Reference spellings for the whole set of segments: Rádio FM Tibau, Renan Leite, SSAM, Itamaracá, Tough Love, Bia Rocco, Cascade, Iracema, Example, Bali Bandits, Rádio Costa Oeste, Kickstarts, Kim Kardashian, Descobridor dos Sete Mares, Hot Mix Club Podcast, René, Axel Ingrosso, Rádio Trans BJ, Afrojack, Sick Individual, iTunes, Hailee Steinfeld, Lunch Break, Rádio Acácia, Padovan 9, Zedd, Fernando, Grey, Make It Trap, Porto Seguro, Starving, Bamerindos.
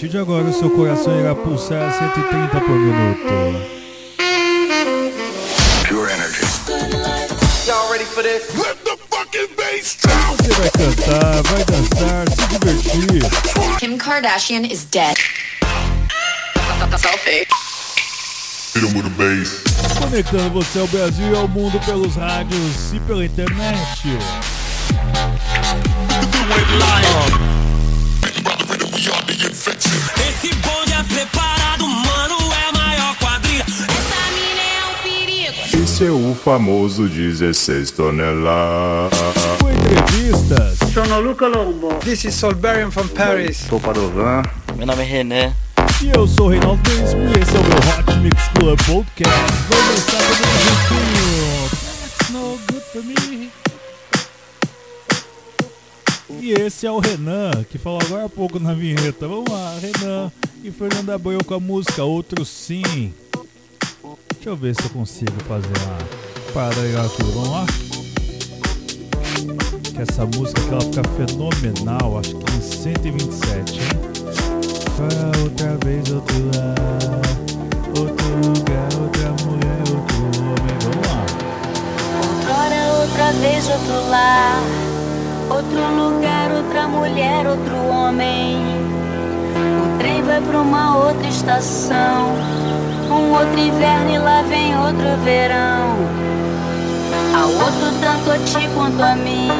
partir de agora o seu coração irá pulsar 130 por minuto. Pure energy. Y'all ready for this? Let the fucking bass down. Você vai cantar, vai dançar, se divertir. Kim Kardashian is dead. Conectando você ao Brasil e ao mundo pelos rádios e pela internet. Esse bonde é preparado, mano, é maior quadrilha. Essa mina é um perigo. Esse é o famoso 16 toneladas. Com entrevistas. Sono Luca Lombo. This is Solberjum from Paris. Sou Padovan. Meu nome é René. E eu sou o Reinaldo e esse é o meu Hot Mix Club Podcast. Vou dançar com o meu jeitinho. That's no good for me. E esse é o Renan, que falou agora há pouco na vinheta. Vamos lá, Renan e Fernando Abreu com a música Outro Sim. Deixa eu ver se eu consigo fazer uma parada aqui, vamos lá? Que essa música que ela fica fenomenal, acho que em 127, hein? Para outra vez, outro lar, outro lugar, outra mulher, outro homem, vamos lá. Outrora, outra vez, outro lar. Outro lugar, outra mulher, outro homem. O trem vai pra uma outra estação. Um outro inverno e lá vem outro verão. Há outro tanto a ti quanto a mim.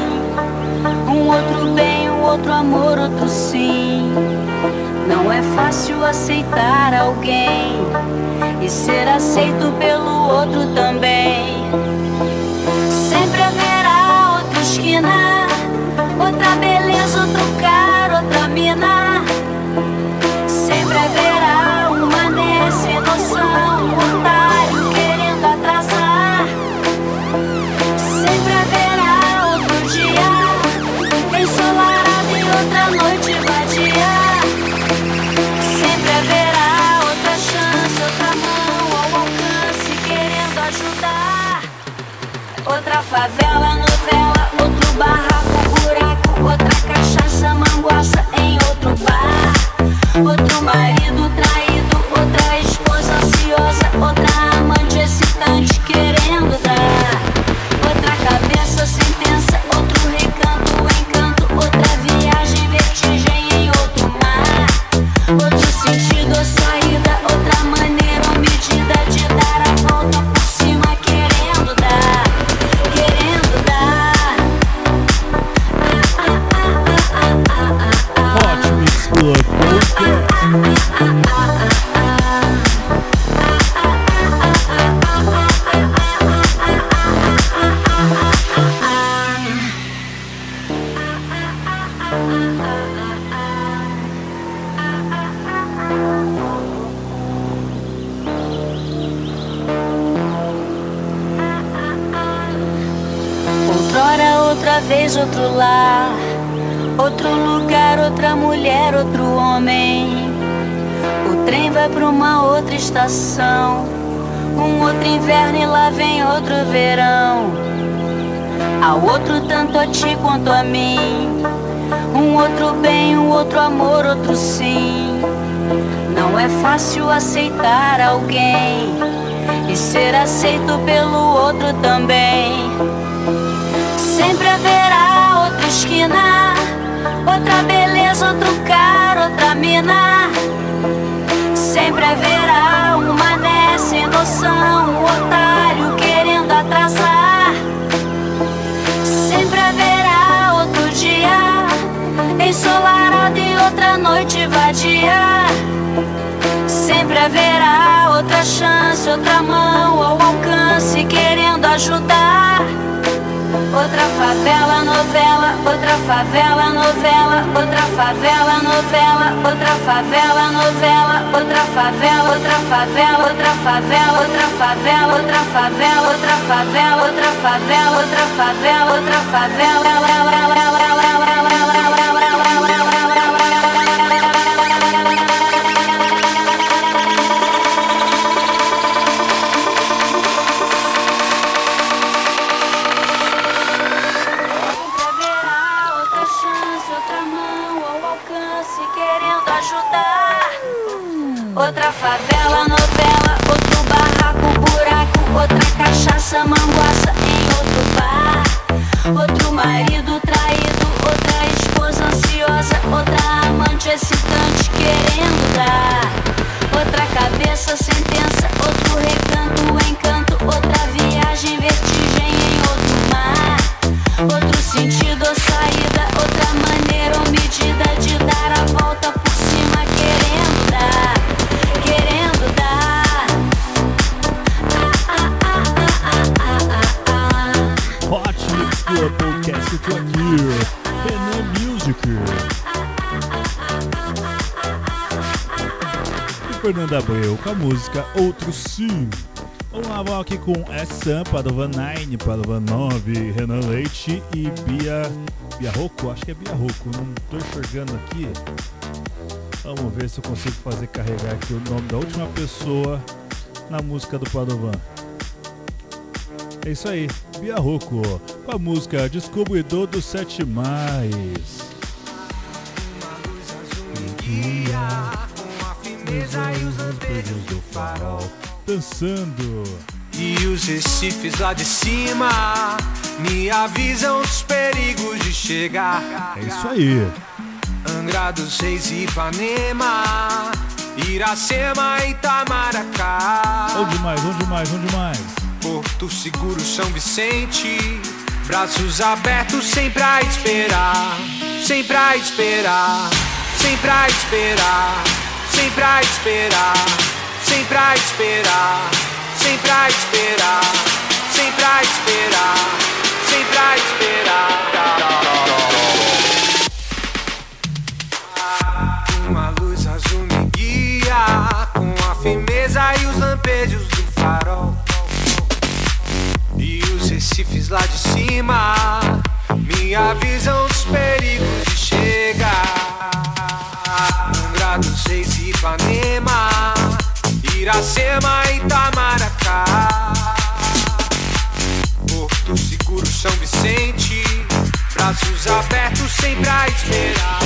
Um outro bem, um outro amor, outro sim. Não é fácil aceitar alguém e ser aceito pelo outro também. Sempre haverá outra esquina, outra beleza, outro cara, outra mina. Sempre haverá uma nessa noção, um otário querendo atrasar. Sempre haverá outro dia ensolarado e outra noite vadia. Sempre haverá outra chance, outra mão ao alcance querendo ajudar. Outra favela, novela, outro barraco, outra cachaça, manguaça em outro bar. Outro marido traído, outra esposa ansiosa, outra amante excitante querendo dar. Outra cabeça sem pensa, outro recanto, encanto, outra viagem, vertigem em outro mar. Outro sentido, saída, outra maneira ou medida de dar a volta por cima querendo dar, querendo dar. Outrora, outra vez, outro lar. Outro lugar, outra mulher, outro homem. O trem vai pra uma outra estação. Um outro inverno e lá vem outro verão. Há outro tanto a ti quanto a mim. Um outro bem, um outro amor, outro sim. Não é fácil aceitar alguém e ser aceito pelo outro também. Sempre haverá outra esquina, outra beleza, outro cara, outra mina. Sempre haverá uma nessa noção, um otário querendo atrasar. Sempre haverá outro dia ensolarado e outra noite vadia. Sempre haverá outra chance, outra mão ao alcance querendo ajudar. Outra favela, novela, outra favela, novela, outra favela, novela, outra favela, novela, outra favela, outra favela, outra favela, outra favela, outra favela, outra favela, outra favela, outra favela, outra favela. Querendo ajudar. Favela, novela, outro barraco, buraco, outra cachaça, manguaça em outro bar. Outro marido traído, outra esposa ansiosa, outra amante excitante querendo dar. Outra cabeça, sentença, outro recanto, encanto, outra viagem, vertigem em outro mar. Outro sentido ou saída, outra maneira ou medida de dar a volta por cima querendo dar. Hot Mix Club Podcast com aqui, Renan Music. E Fernando Abreu com a música Outro Sim. Vamos lá, vamos aqui com SSAM, Padovan 9, Padovan 9, Renan Leite e Bia Rocco, acho que é Bia Rocco, não tô enxergando aqui. Vamos ver se eu consigo fazer carregar aqui o nome da última pessoa na música do Padovan. É isso aí, Bia Rocco, com a música Descobridor dos Sete Mares. Dançando. E os recifes lá de cima me avisam os perigos de chegar. É isso aí. Angra dos Reis, Ipanema, Iracema, Itamaracá. Onde mais? Porto Seguro, São Vicente, braços abertos sempre a esperar. Uma luz azul me guia, com a firmeza e os lampejos do farol. Recifes lá de cima me avisam os perigos de chegar. Angra dos Reis, Ipanema, Iracema, Itamaracá. Porto Seguro, São Vicente, braços abertos sempre a esperar.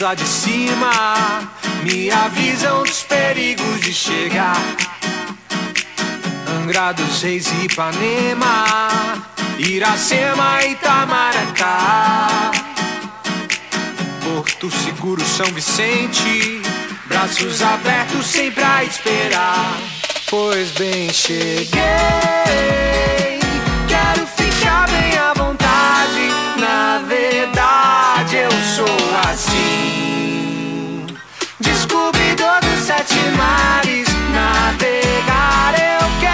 Lá de cima me avisam dos perigos de chegar. Angra dos Reis, Ipanema, Iracema, Itamaracá. Porto Seguro, São Vicente, braços abertos sempre a esperar. Pois bem, cheguei, quero ficar bem à vontade. Na verdade eu sou assim, descobridor dos sete mares, navegar eu quero.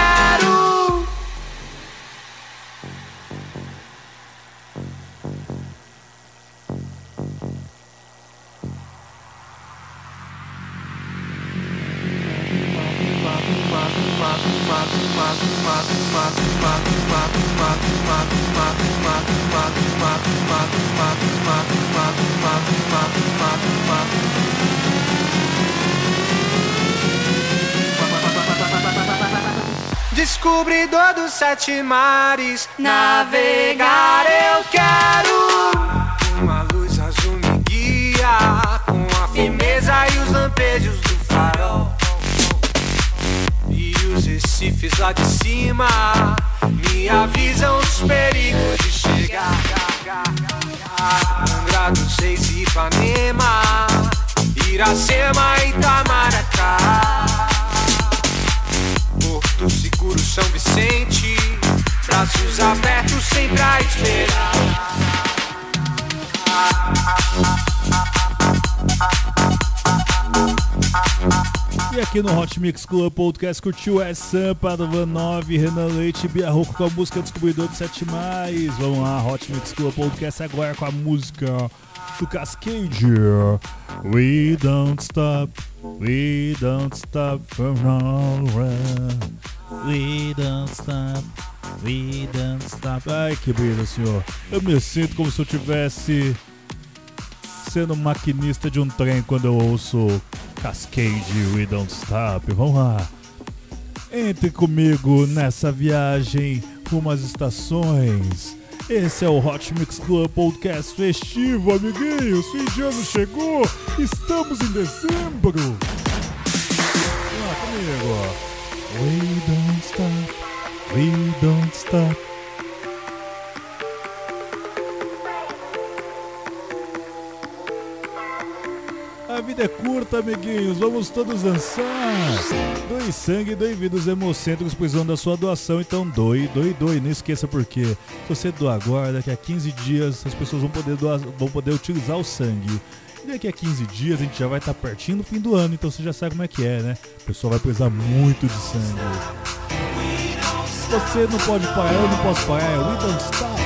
Descobridor dos sete mares, navegar eu quero. Uma luz azul me guia, com a firmeza e os lampejos do farol. E os recifes lá de cima me avisam os perigos de chegar. Angra dos Reis, Ipanema, Iracema, Itamaracá. Porto Seguro, São Vicente, braços abertos sempre a esperar. E aqui no Hot Mix Club Podcast curtiu SSAM, Padovan 9, Renan Leite e Bia Rocco com a música Descobridor dos Sete Mares. Vamos lá, Hot Mix Club Podcast agora com a música do Cascade. We don't stop, we don't stop from nowhere. We don't stop, we don't stop. Ai, que beleza, senhor. Eu me sinto como se eu estivesse sendo maquinista de um trem quando eu ouço Cascade, We Don't Stop. Vamos lá. Entre comigo nessa viagem rumo às estações. Esse é o Hot Mix Club Podcast festivo, amiguinhos. Fim de ano chegou. Estamos em dezembro. Vamos lá comigo. We don't stop, we don't stop. A vida é curta, amiguinhos, vamos todos dançar. Doe sangue, doe vida, os hemocêntricos precisam da sua doação, então doe, não esqueça, porque se você doar agora, daqui a 15 dias as pessoas vão poder utilizar o sangue. E daqui a 15 dias a gente já vai estar pertinho do fim do ano, então você já sabe como é que é, né? O pessoal vai precisar muito de sangue. Você não pode parar, eu não posso parar, we don't stop.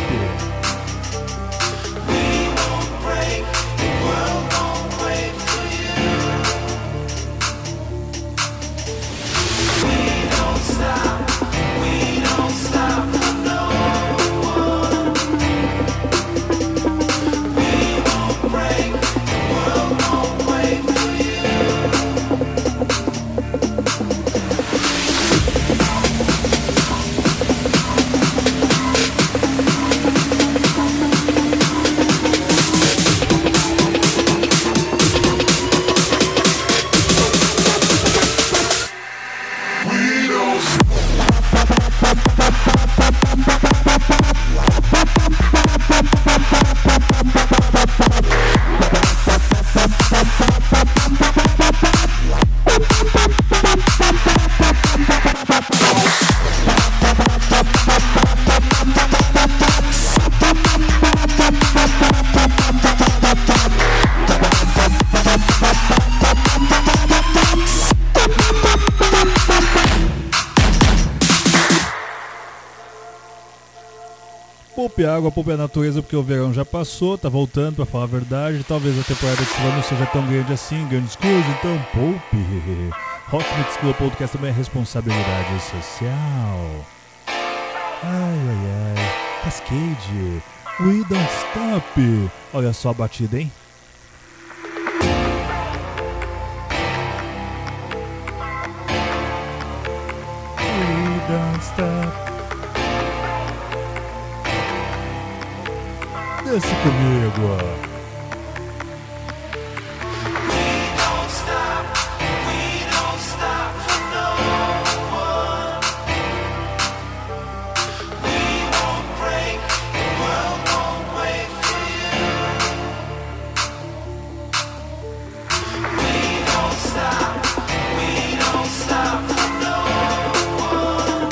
Poupe a água, poupe a natureza, porque o verão já passou, tá voltando, pra falar a verdade. Talvez a temporada de chuva não seja tão grande assim, grandes coisas, então poupe. Hot Mix Club Podcast também é responsabilidade social. Ai, Cascade, We Don't Stop. Olha só a batida, hein? We don't stop. Desce comigo. We don't stop, we don't stop for no one. We won't break, the world won't wait for you. We don't stop for no one.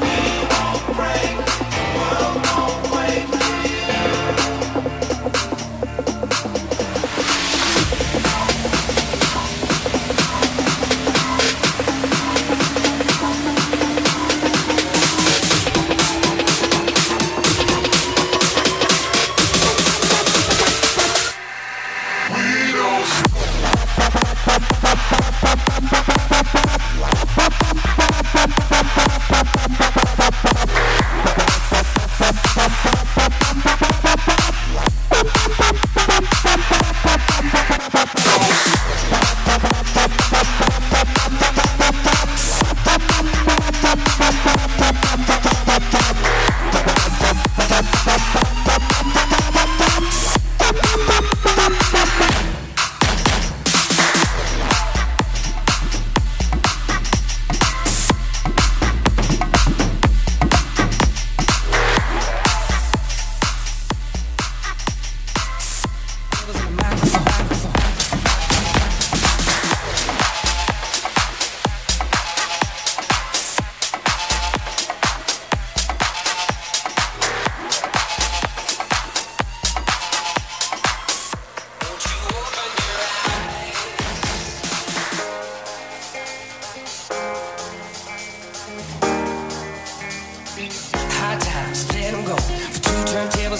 We won't break, the world won't wait for you.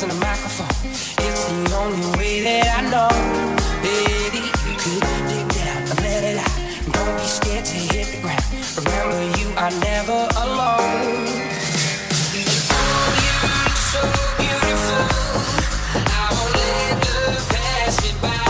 in the microphone. It's the only way that I know. Baby, you could dig down and let it out. Don't be scared to hit the ground. Remember, you are never alone. Oh, you look so beautiful. I won't let love pass me by.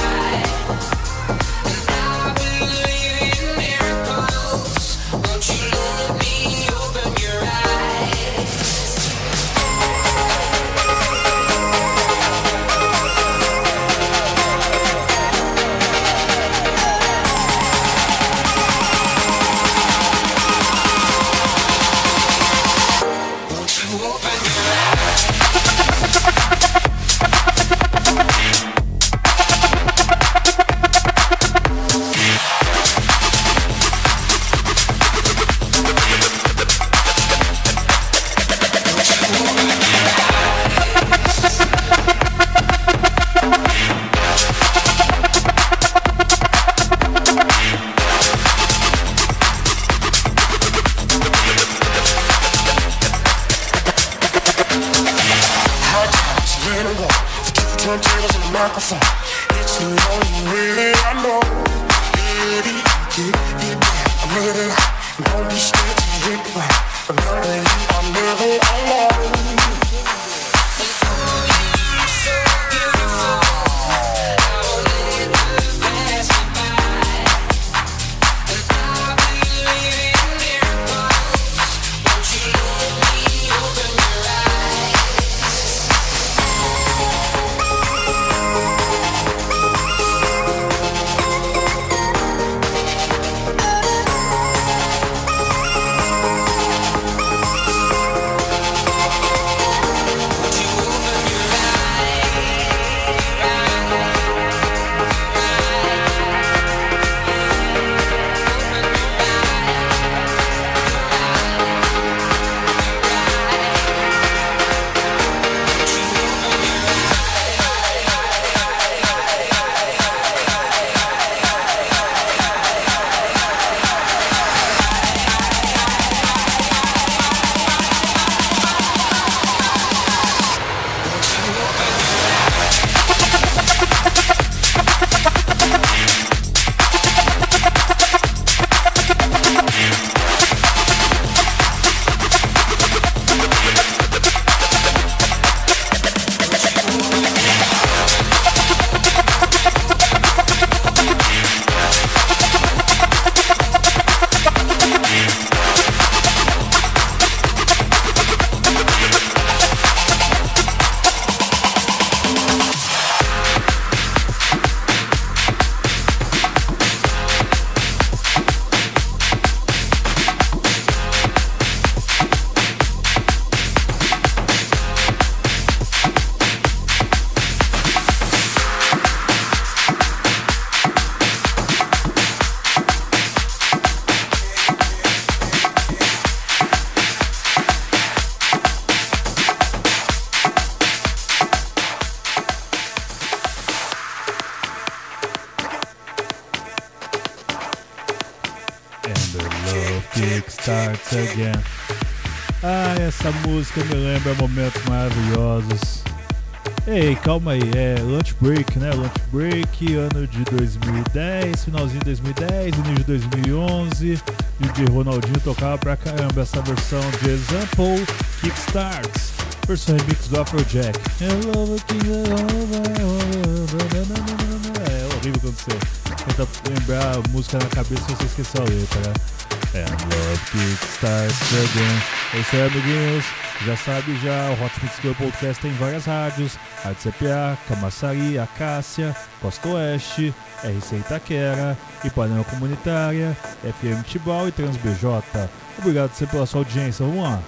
Música me lembra momentos maravilhosos. Ei, calma aí, é Lunch Break, né? Lunch Break, ano de 2010, finalzinho de 2010, início de 2011. DJ Ronaldinho tocava pra caramba essa versão de Example, Kickstarts, versão remix do Afrojack. É horrível quando você tenta lembrar a música na cabeça e você esqueceu a letra. And love Kickstarts again. É isso aí, amiguinhos. Já sabe, já, o Hot Mix Club Podcast tem várias rádios, Rádio CPA, Camaçari, Acácia, Costa Oeste, RC Itaquera, Ipanema Comunitária, FM Tibau e TransBJ. Obrigado sempre pela sua audiência, vamos lá!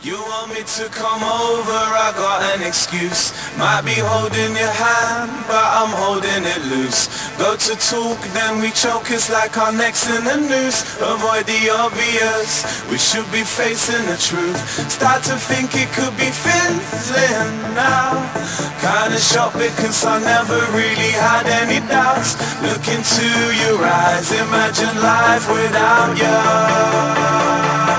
You want me to come over, I got an excuse. Might be holding your hand, but I'm holding it loose. Go to talk, then we choke, it's like our necks in the noose. Avoid the obvious, we should be facing the truth. Start to think it could be fizzling now. Kinda shocked because I never really had any doubts. Look into your eyes, imagine life without you.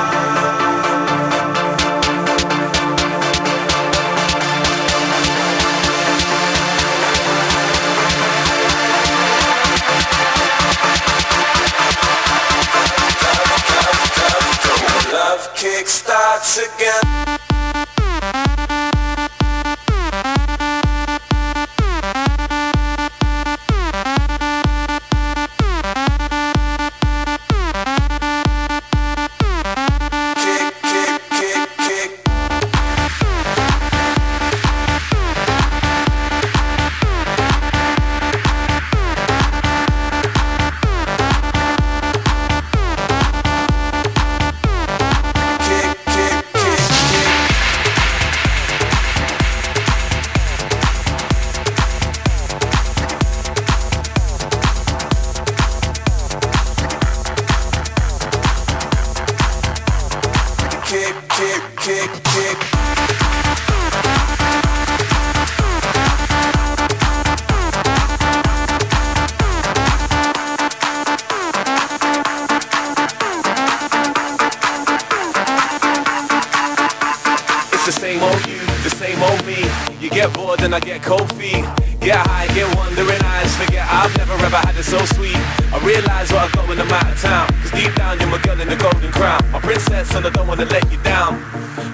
me. You get bored and I get cold feet. Get high, get wandering eyes. Forget I've never ever had it so sweet. I realize what I've got when I'm out of town. Cause deep down you're my girl in the golden crown. My princess and I don't wanna let you down.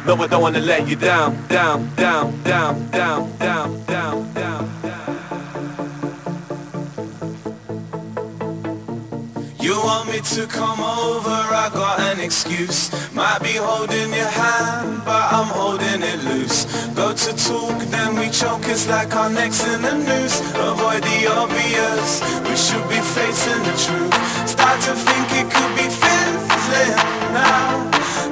No, I don't wanna let you down. Down, down, down, down, down, down, down, down. You want me to come over, I got an excuse. Might be holding your hand, but I'm holding it loose. Go to talk, then we choke, it's like our necks in the noose. Avoid the obvious, we should be facing the truth. Start to think it could be fizzling now.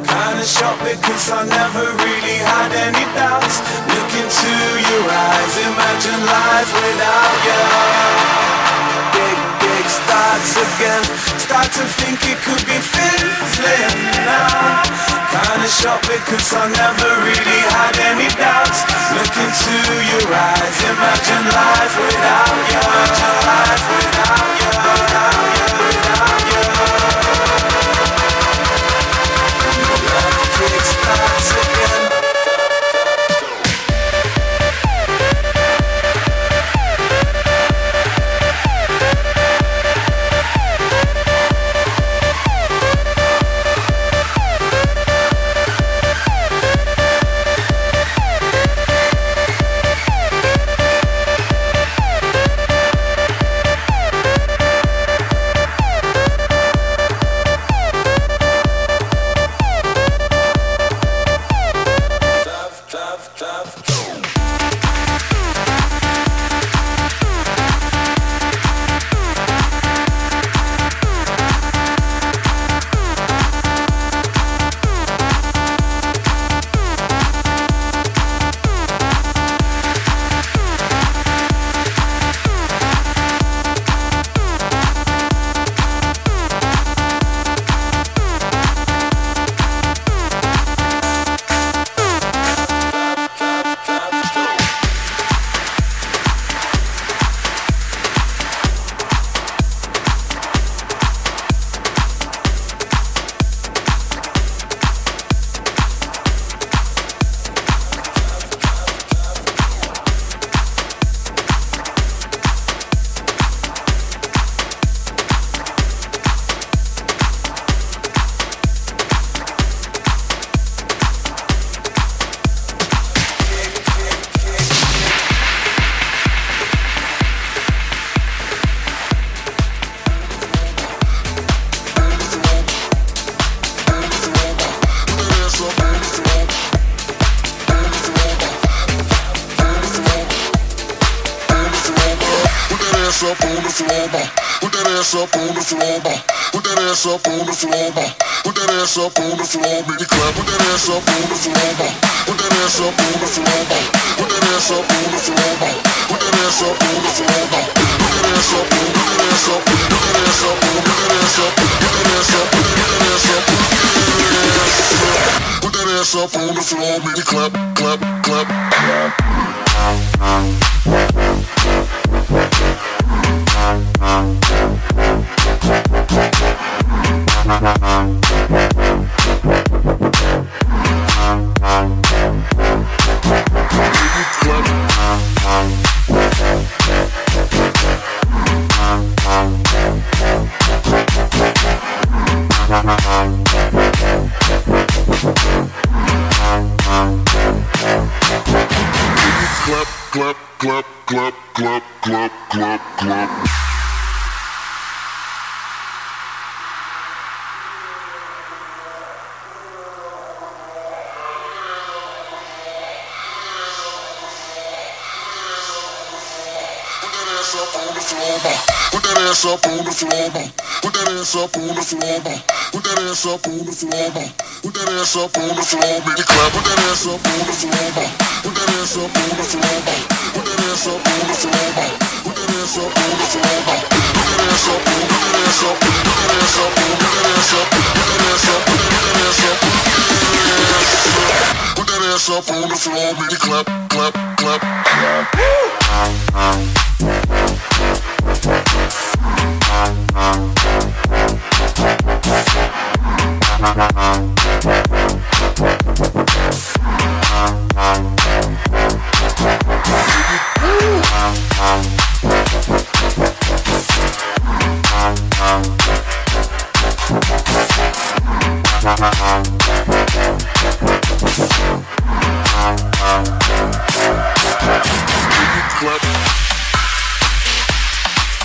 Kinda shocked because I never really had any doubts. Look into your eyes, imagine life without you. Big starts again. Start to think it could be fizzling now. Kinda shocked because I never really had any doubts. Look into your eyes, imagine life without you. Imagine life without you, without you, without you. Big starts again.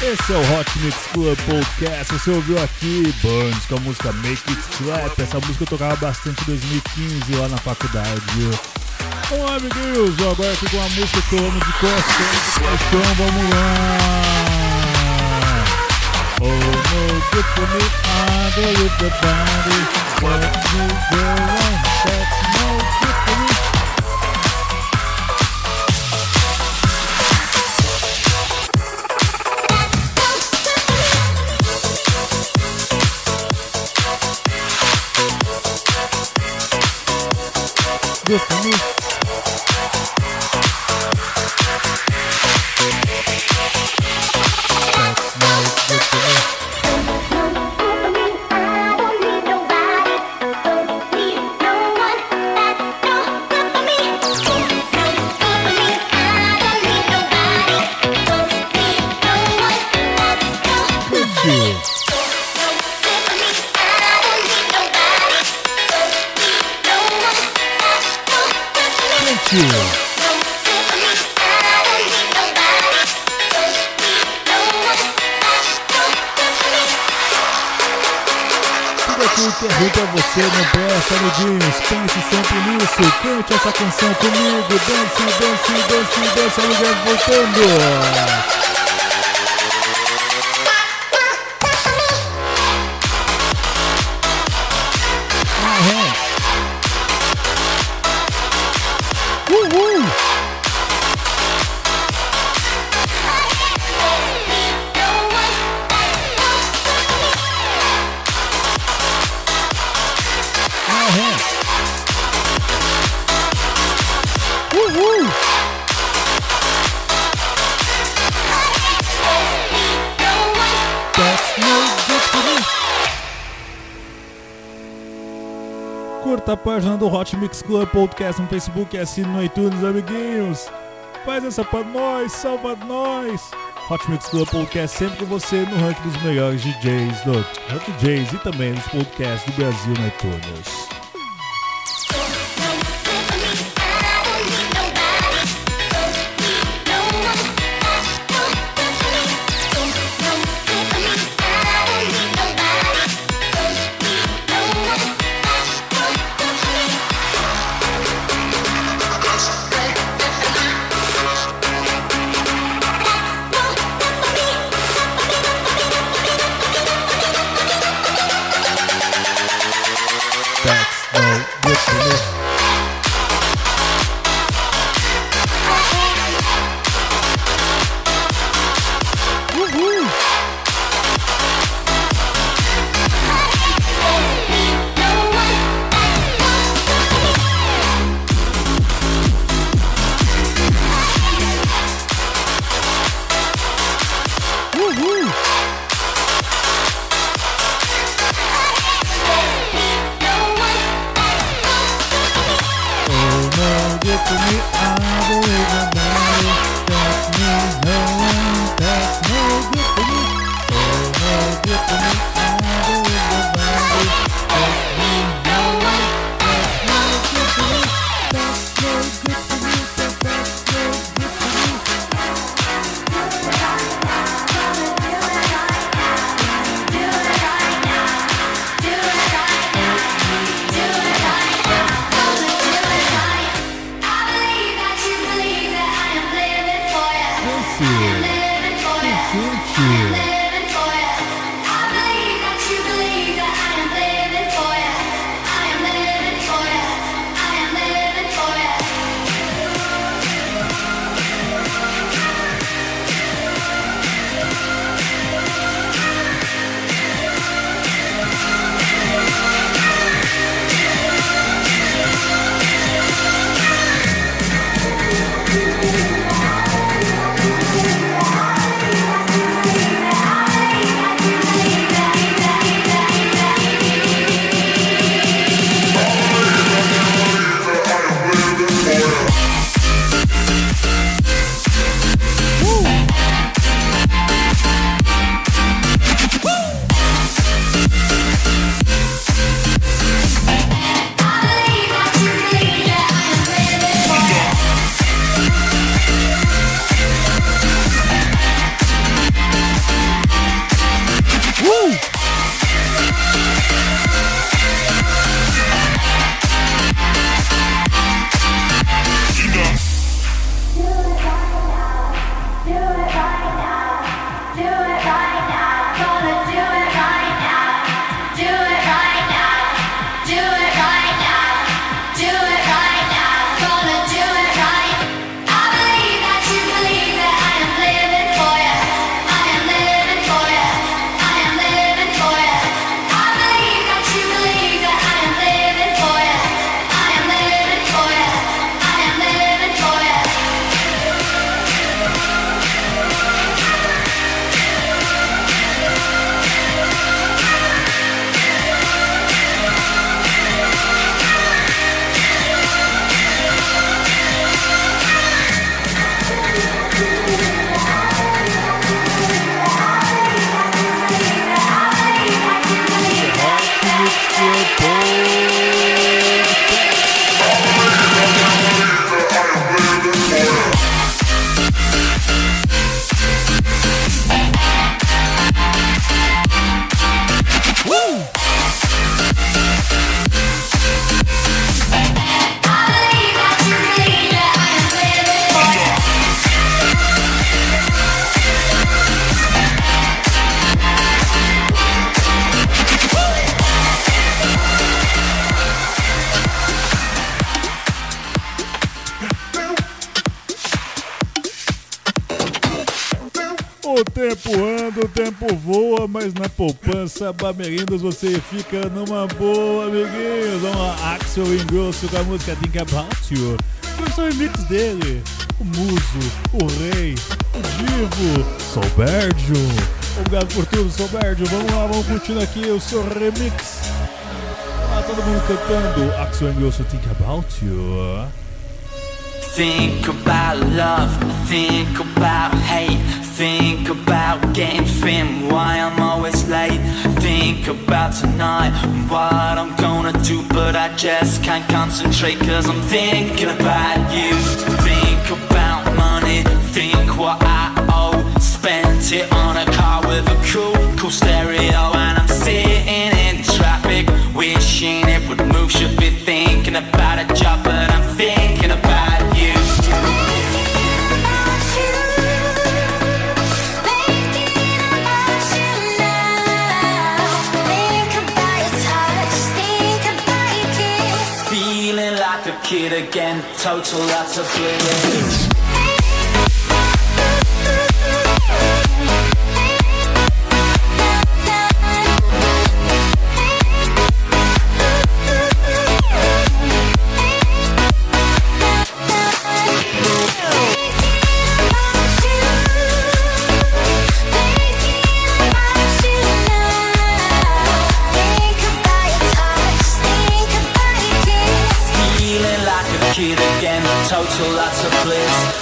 Esse é o Hot Mix Club Podcast. Você ouviu aqui Burns com a música Make It Trap. Essa música eu tocava bastante em 2015 lá na faculdade. Olá, amiguinhos, agora aqui com uma música que eu amo de coração, vamos lá. Oh no, good for me, I believe the body. What you doing, that's no good for me. Good for me. That's no good for me. Ruta você não presta, amiguinhos. Pense sempre nisso. Cante essa canção comigo. Dance, dance, dance, dance. Amiguinhos, voltando. Curta a página do Hot Mix Club Podcast no Facebook e assine no iTunes, amiguinhos. Faz essa pra nós, salva nós. Hot Mix Club Podcast, sempre com você no ranking dos melhores DJs do Ranking DJs e também nos podcasts do Brasil no iTunes. O tempo anda, o tempo voa, mas na poupança Bamerindos você fica numa boa, amiguinhos. Vamos lá, Axel Ingrosso com a música Think About You. Quais são os remixes dele? O Muso, o Rei, o Divo, Solberjum. Obrigado por tudo, Solberjum. Vamos lá, vamos curtindo aqui o seu remix. Ah, todo mundo cantando Axel Ingrosso, Think About You. Think about love, think about hate, think about getting thin, why I'm always late. Think about tonight, what I'm gonna do, but I just can't concentrate, cause I'm thinking about you. Think about money, think what I owe, spent it on a car with a cool stereo, and I'm sitting in traffic, wishing it would move. Should be thinking about a job, but I'm thinking about kid again, total lots of feelings. Total lots of bliss.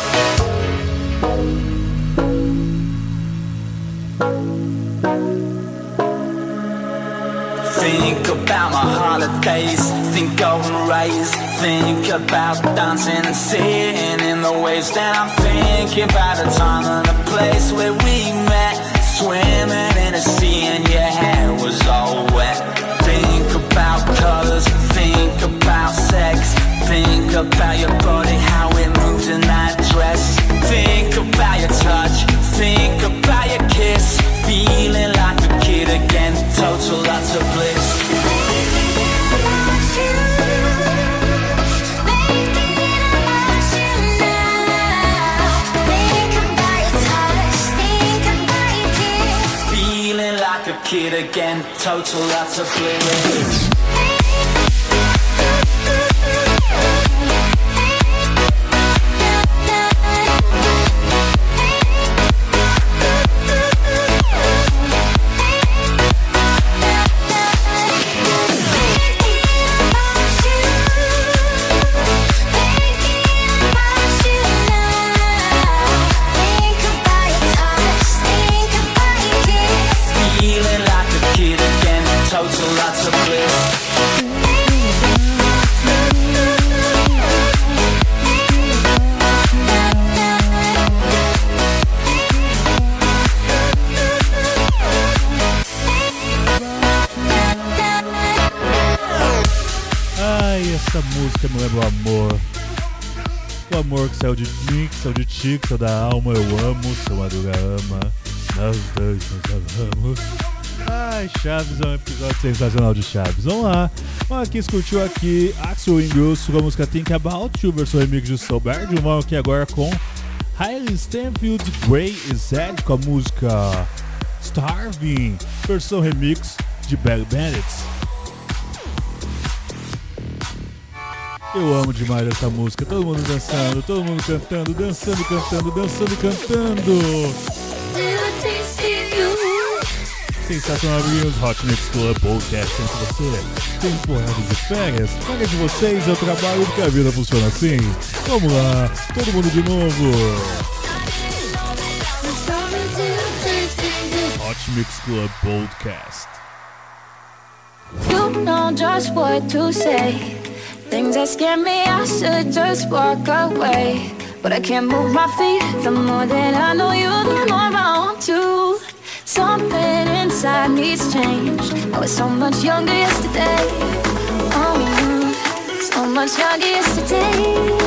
Think about my holidays, think golden rays, think about dancing and sitting in the waves. Then I'm thinking about the time and the place where we met, swimming in a sea and your hair was all wet. Think about colors, think about sex, think about your body, how it moves in that dress. Think about your touch, think about your kiss, feeling like a kid again, total lots of bliss. Kid again, total lots of feelings. Céu de Nick, céu de Tico, céu da alma, eu amo, seu Madruga ama, nós dois nos amamos. Ai, Chaves é um episódio sensacional de Chaves. Vamos lá, vamos aqui, curtiu aqui Axel Ingrosso com a música Think About You, versão remix de Solberg. Vamos aqui agora com Hailee Steinfeld, Grey e Zedd com a música Starving, versão remix de Bali Bandits. Eu amo demais essa música, todo mundo dançando, todo mundo cantando, dançando, cantando, dançando, cantando. Sensacional, amigos, Hot Mix Club Podcast com você. Temporada de férias, paga de vocês, eu trabalho porque a vida funciona assim. Vamos lá, todo mundo de novo. Hot Mix Club Podcast. You know just what to say. Things that scare me, I should just walk away, but I can't move my feet. The more that I know you, the more I want to. Something inside needs change. I was so much younger yesterday. Oh, so much younger yesterday.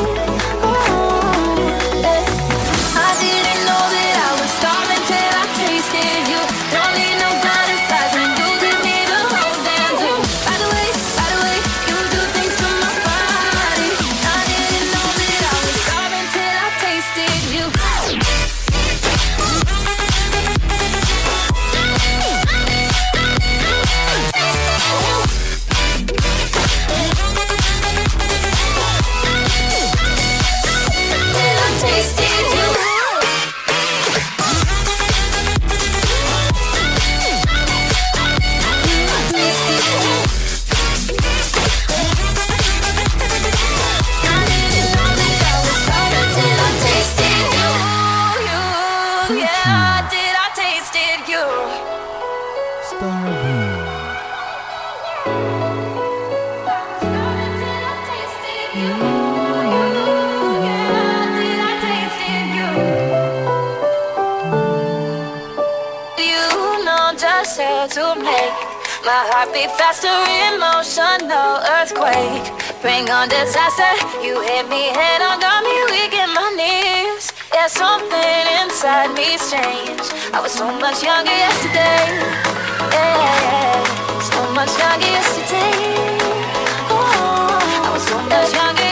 to make my heart beat faster, emotional earthquake. Bring on disaster, you hit me head on, got me weak in my knees. Yeah, something inside me's changed. I was so much younger yesterday. Yeah, so much younger yesterday. Ooh, I was so much younger yesterday.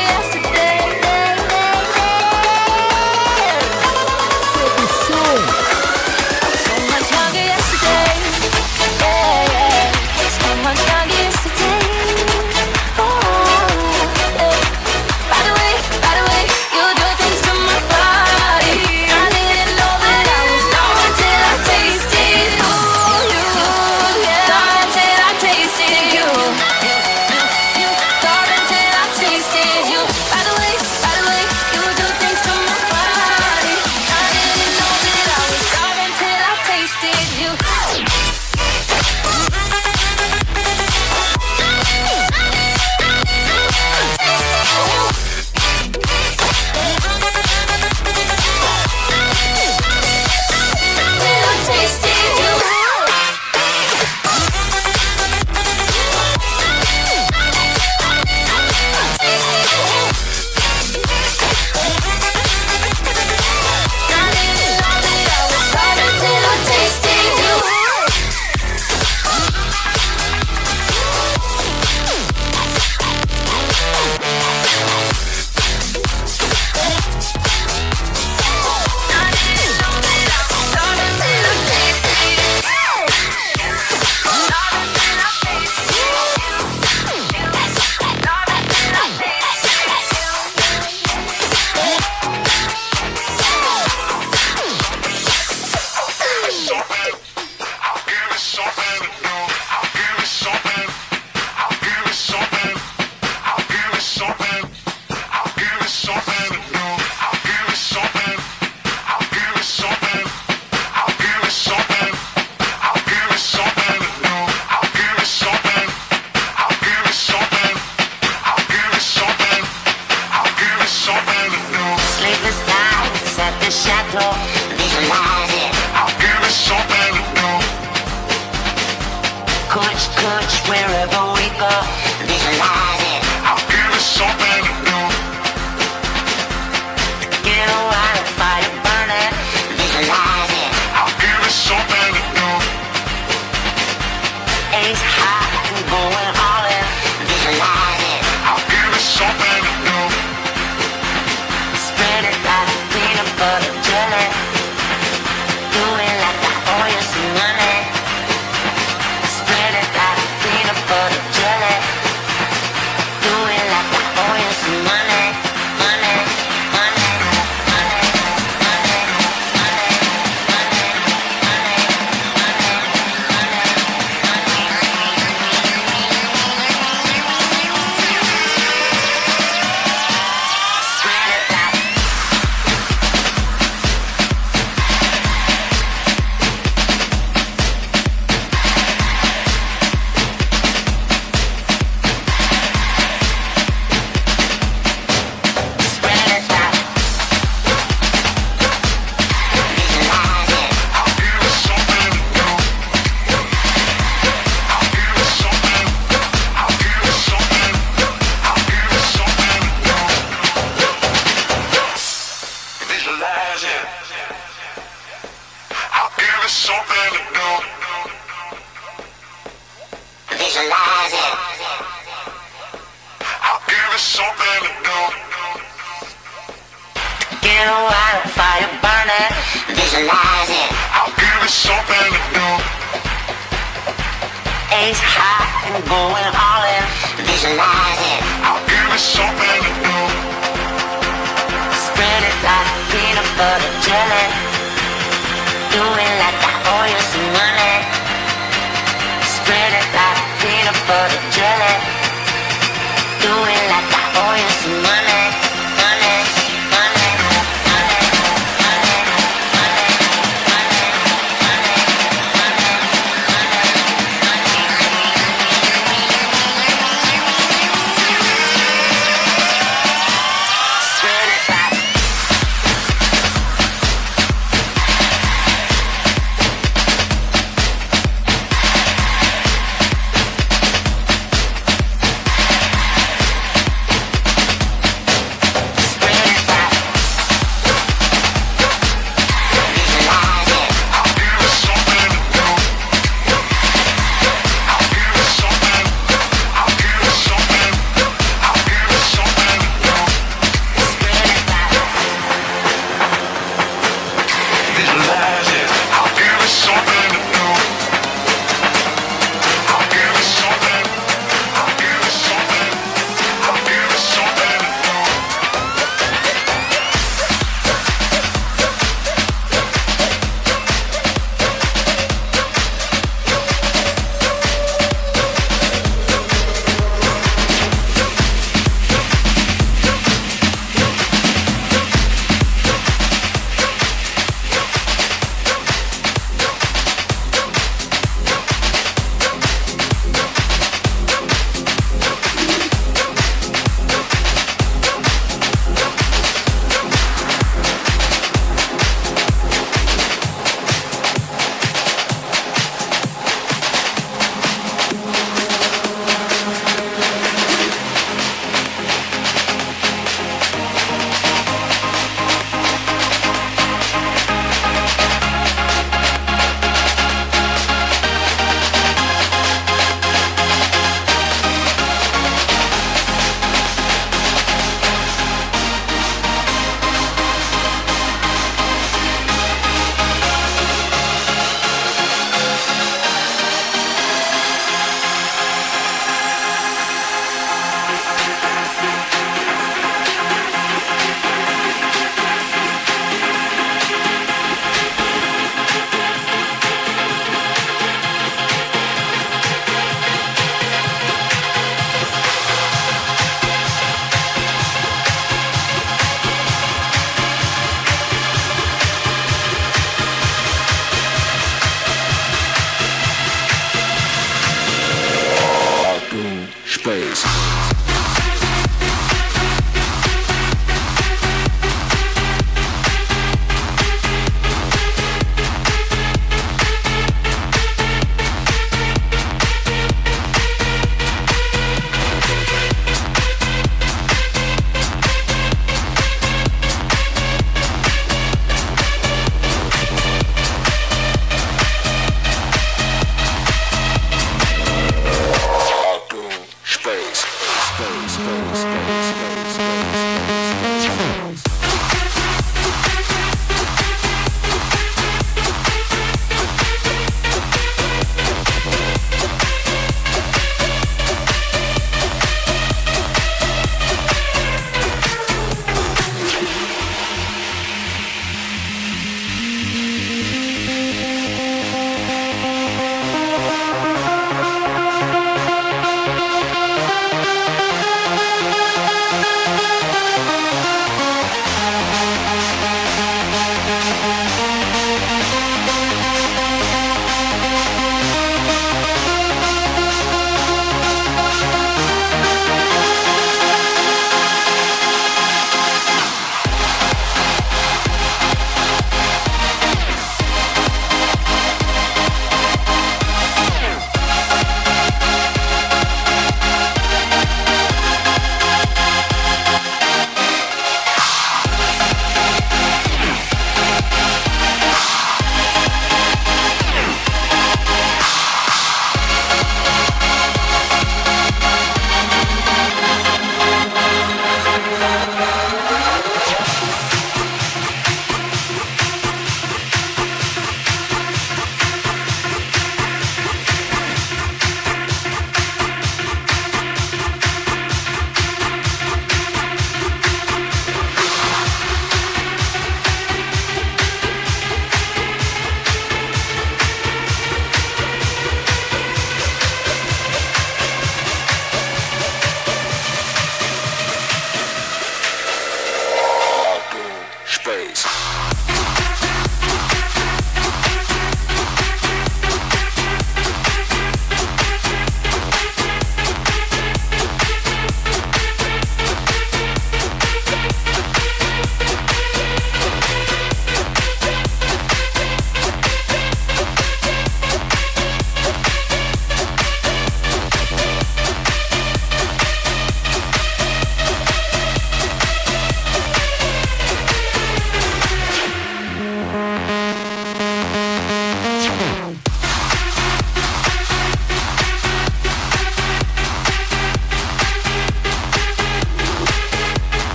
Reis.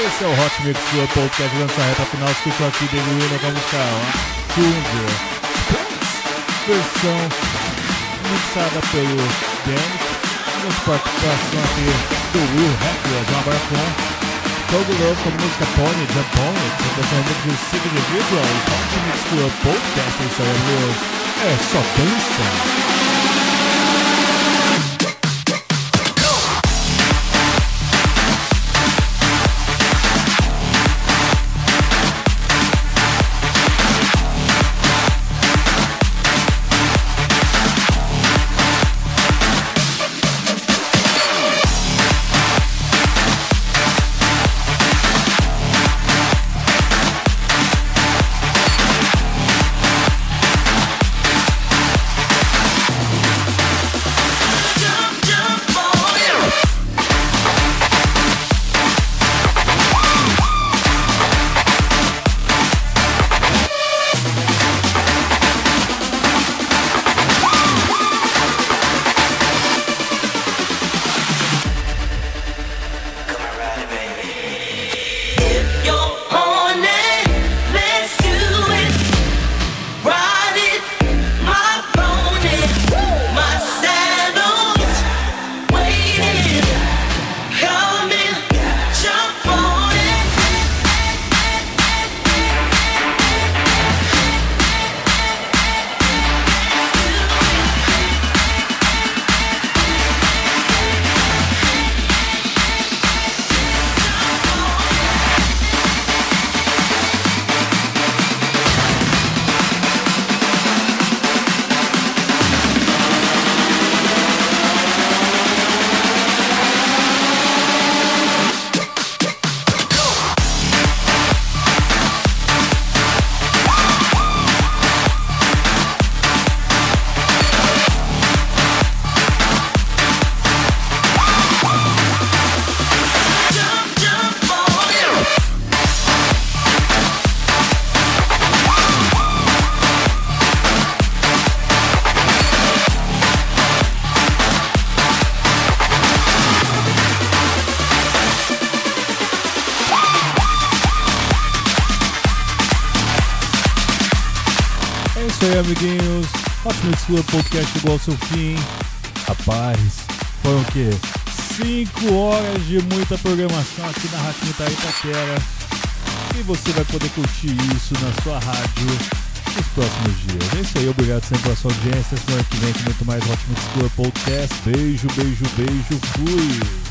Esse é o Hot Mix Club Podcast, lança a reta final, escutou aqui de Guilherme com a música Thunder, versão mixada pelo Dennis, nos participação aqui do Will Hackler, John Barcon, Togo Love com a música Pony, The Pony, versão do Sig Individual, Hot Mix Club Podcast, esse é o meu, é só dança. Hot Mix Club Podcast chegou ao seu fim, hein? Rapaz, foram o quê? 5 horas de muita programação aqui na Rádio Itamaracá. E você vai poder curtir isso na sua rádio nos próximos dias. É isso aí, obrigado sempre pela sua audiência. Semana que vem tem muito mais Hot Mix Club Podcast. Beijo, beijo, beijo, fui!